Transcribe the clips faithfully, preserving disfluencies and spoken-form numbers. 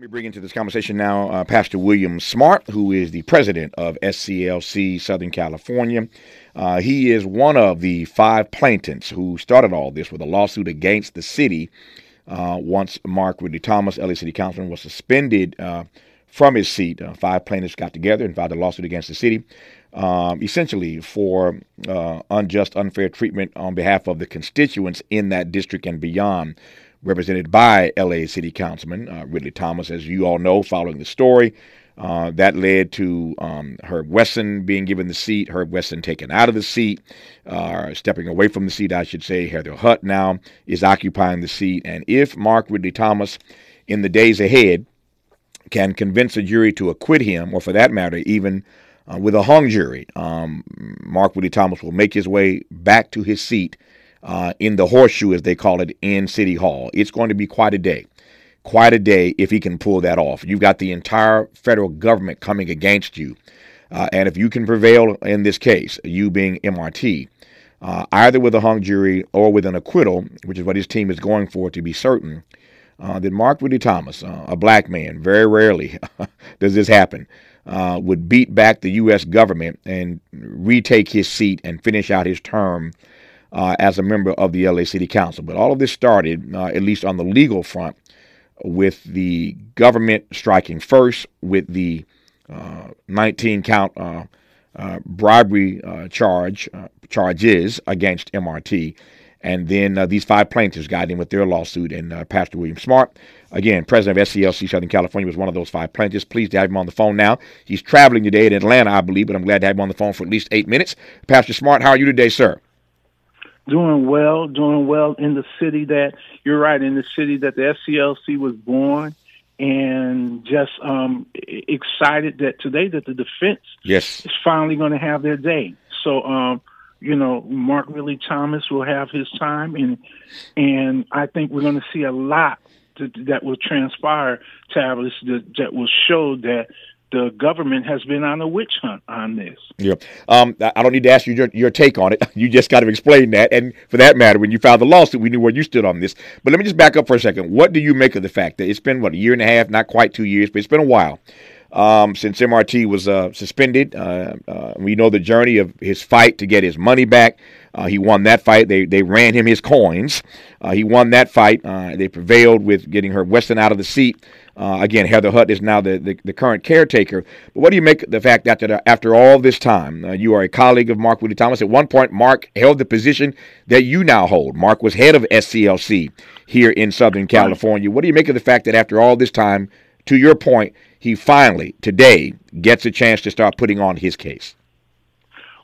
Let me bring into this conversation now uh, Pastor William Smart, who is the president of S C L C Southern California. Uh, he is one of the five plaintiffs who started all this with a lawsuit against the city uh, once Mark Ridley Thomas, L A City Councilman, was suspended uh, from his seat. Uh, five plaintiffs got together and filed a lawsuit against the city, um, essentially for uh, unjust, unfair treatment on behalf of the constituents in that district and beyond, represented by L A City Councilman uh, Ridley Thomas. As you all know, following the story, uh, that led to um, Herb Wesson being given the seat, Herb Wesson taken out of the seat, uh, stepping away from the seat, I should say. Heather Hutt now is occupying the seat. And if Mark Ridley Thomas, in the days ahead, can convince a jury to acquit him, or for that matter, even uh, with a hung jury, um, Mark Ridley Thomas will make his way back to his seat Uh, in the horseshoe, as they call it, in City Hall. It's going to be quite a day, quite a day if he can pull that off. You've got the entire federal government coming against you. Uh, and if you can prevail in this case, you being M R T, uh, either with a hung jury or with an acquittal, which is what his team is going for to be certain, uh, that Mark Ridley Thomas, uh, a black man, very rarely does this happen, uh, would beat back the U S government and retake his seat and finish out his term Uh, as a member of the L A City Council. But all of this started, uh, at least on the legal front, with the government striking first with the uh, nineteen count uh, uh, bribery uh, charge uh, charges against M R T. And then uh, these five plaintiffs got in with their lawsuit. And uh, Pastor William Smart, again, president of S C L C Southern California, was one of those five plaintiffs. Pleased to have him on the phone now. He's traveling today in Atlanta, I believe, but I'm glad to have him on the phone for at least eight minutes. Pastor Smart, how are you today, sir? Doing well, doing well in the city that, you're right, in the city that the S C L C was born, and just um, excited that today that the defense yes. is finally going to have their day. So, um, you know, Mark Ridley Thomas will have his time, and and I think we're going to see a lot that, that will transpire, Tavis, that, that will show that the government has been on a witch hunt on this. Yeah, um, I don't need to ask you your, your take on it. You just got to explain that. And for that matter, when you filed the lawsuit, we knew where you stood on this. But let me just back up for a second. What do you make of the fact that it's been, what, a year and a half, not quite two years, but it's been a while um, since M R T was uh, suspended. Uh, uh, we know the journey of his fight to get his money back. Uh, he won that fight. They they ran him his coins. Uh, he won that fight. Uh, they prevailed with getting Herb Wesson out of the seat. Uh, again, Heather Hutt is now the, the, the current caretaker. But what do you make of the fact that after, after all this time, uh, you are a colleague of Mark Ridley Thomas? At one point, Mark held the position that you now hold. Mark was head of S C L C here in Southern California. What do you make of the fact that after all this time, to your point, he finally, today, gets a chance to start putting on his case?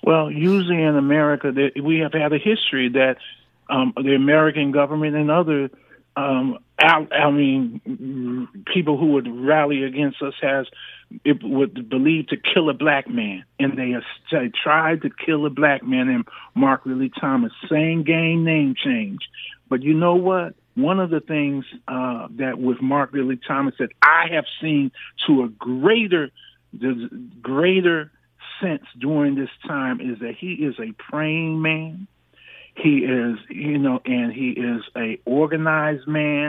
Well, usually in America, we have had a history that um, the American government and other Um, I, I mean, people who would rally against us has it would believe to kill a black man, and they, they tried to kill a black man named Mark Ridley Thomas. Same game, name change. But you know what? One of the things uh, that with Mark Ridley Thomas that I have seen to a greater, greater sense during this time is that he is a praying man. He is, you know, and he is a organized man,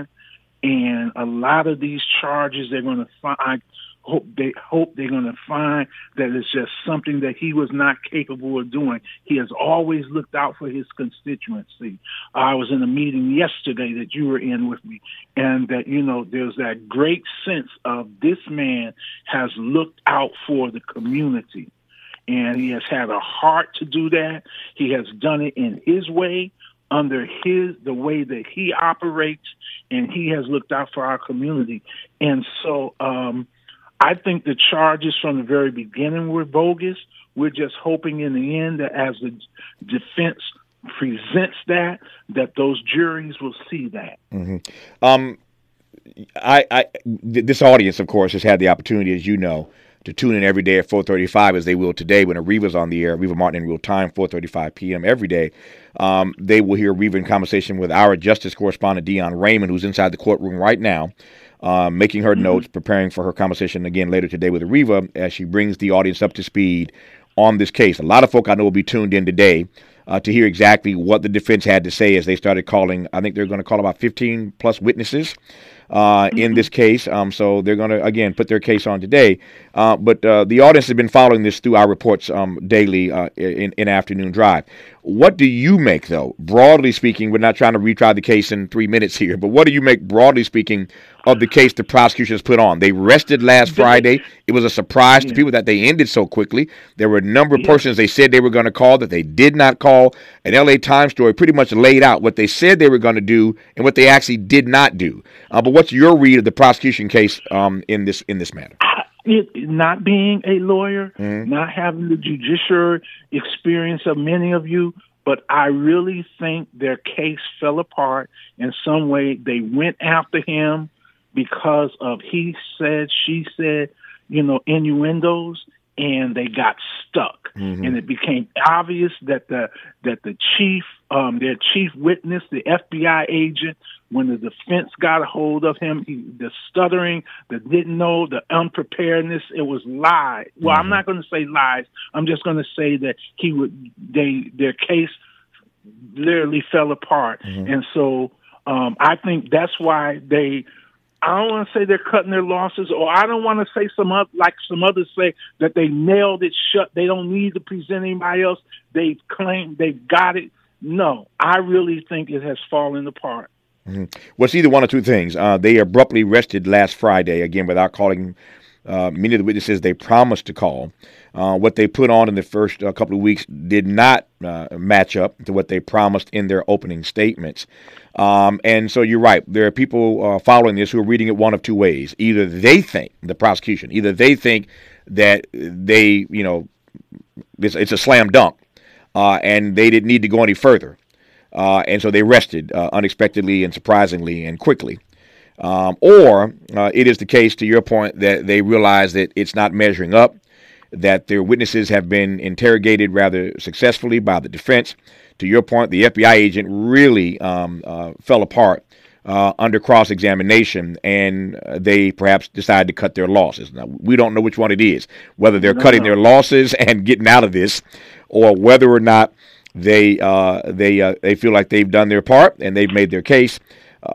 and a lot of these charges they're going to find, I hope they hope they're going to find that it's just something that he was not capable of doing. He has always looked out for his constituency. I was in a meeting yesterday that you were in with me, and that, you know, there's that great sense of this man has looked out for the community. And he has had a heart to do that. He has done it in his way, under his the way that he operates, and he has looked out for our community. And so um, I think the charges from the very beginning were bogus. We're just hoping in the end that as the defense presents that, that those juries will see that. Mm-hmm. Um, I, I, this audience, of course, has had the opportunity, as you know, to tune in every day at four thirty-five, as they will today when Areva's on the air, Areva Martin in real time, four thirty-five p.m. every day. Um, they will hear Areva in conversation with our justice correspondent, Dion Raymond, who's inside the courtroom right now, uh, making her mm-hmm. notes, preparing for her conversation again later today with Areva as she brings the audience up to speed on this case. A lot of folk I know will be tuned in today uh, to hear exactly what the defense had to say as they started calling. I think they're going to call about fifteen plus witnesses uh, mm-hmm. in this case. Um, so they're going to, again, put their case on today. Uh, but uh, the audience has been following this through our reports um, daily uh, in, in Afternoon Drive. What do you make, though, broadly speaking? We're not trying to retry the case in three minutes here, but what do you make, broadly speaking, of the case the prosecution's put on? They rested last Friday. It was a surprise yeah. to people that they ended so quickly. There were a number of yeah. persons they said they were going to call that they did not call. An L A Times story pretty much laid out what they said they were going to do and what they actually did not do. Uh, but what's your read of the prosecution case um, in this in this matter? It, not being a lawyer, mm-hmm. not having the judiciary experience of many of you, but I really think their case fell apart in some way. They went after him because of he said, she said, you know, innuendos, and they got stuck. Mm-hmm. And it became obvious that the that the chief, um, their chief witness, the F B I agent, when the defense got a hold of him, he, the stuttering, the didn't know, the unpreparedness, it was lies. Well, mm-hmm. I'm not going to say lies. I'm just going to say that he would. They their case literally fell apart, mm-hmm. and so um, I think that's why they. I don't want to say they're cutting their losses, or I don't want to say some other, like some others say that they nailed it shut. They don't need to present anybody else. They've claimed they've got it. No, I really think it has fallen apart. Mm-hmm. Well, it's either one or two things. Uh, they abruptly rested last Friday, again, without calling uh, many of the witnesses they promised to call. Uh, what they put on in the first uh, couple of weeks did not uh, match up to what they promised in their opening statements. Um, and so you're right. There are people uh, following this who are reading it one of two ways. Either they think, the prosecution, either they think that they, you know, it's, it's a slam dunk uh, and they didn't need to go any further. Uh, and so they rested uh, unexpectedly and surprisingly and quickly. Um, or uh, it is the case, to your point, that they realize that it's not measuring up, that their witnesses have been interrogated rather successfully by the defense. To your point, the F B I agent really um, uh, fell apart uh, under cross-examination, and they perhaps decided to cut their losses. Now, we don't know which one it is, whether they're no, cutting no. their losses and getting out of this, or whether or not they uh, they uh, they feel like they've done their part and they've made their case.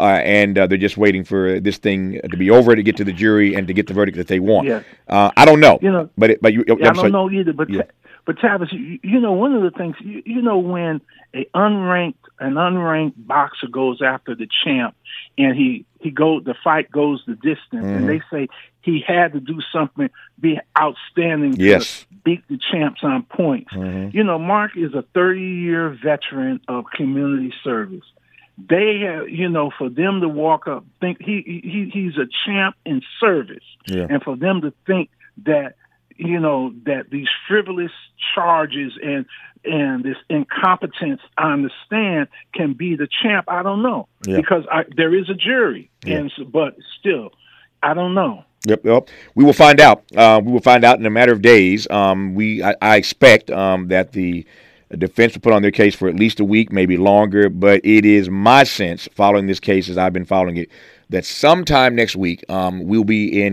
Uh, and uh, they're just waiting for this thing to be over to get to the jury and to get the verdict that they want. Yeah. Uh, I don't know. You know but it, but you, yeah, I don't know either. But yeah. but Tavis, you, you know, one of the things, you, you know, when a unranked an unranked boxer goes after the champ and he he go the fight goes the distance, mm-hmm. and they say he had to do something, be outstanding, yes. to beat the champs on points. Mm-hmm. You know, Mark is a thirty-year veteran of community service. They have, you know, for them to walk up, think he he he's a champ in service, yeah. and for them to think that, you know, that these frivolous charges and and this incompetence on the stand can be the champ, I don't know, yeah. because I, there is a jury, yeah. and so, but still, I don't know. Yep, yep. We will find out. Uh, we will find out in a matter of days. Um, we I, I expect um, that the. The defense will put on their case for at least a week, maybe longer, but it is my sense, following this case as I've been following it, that sometime next week um, we'll be in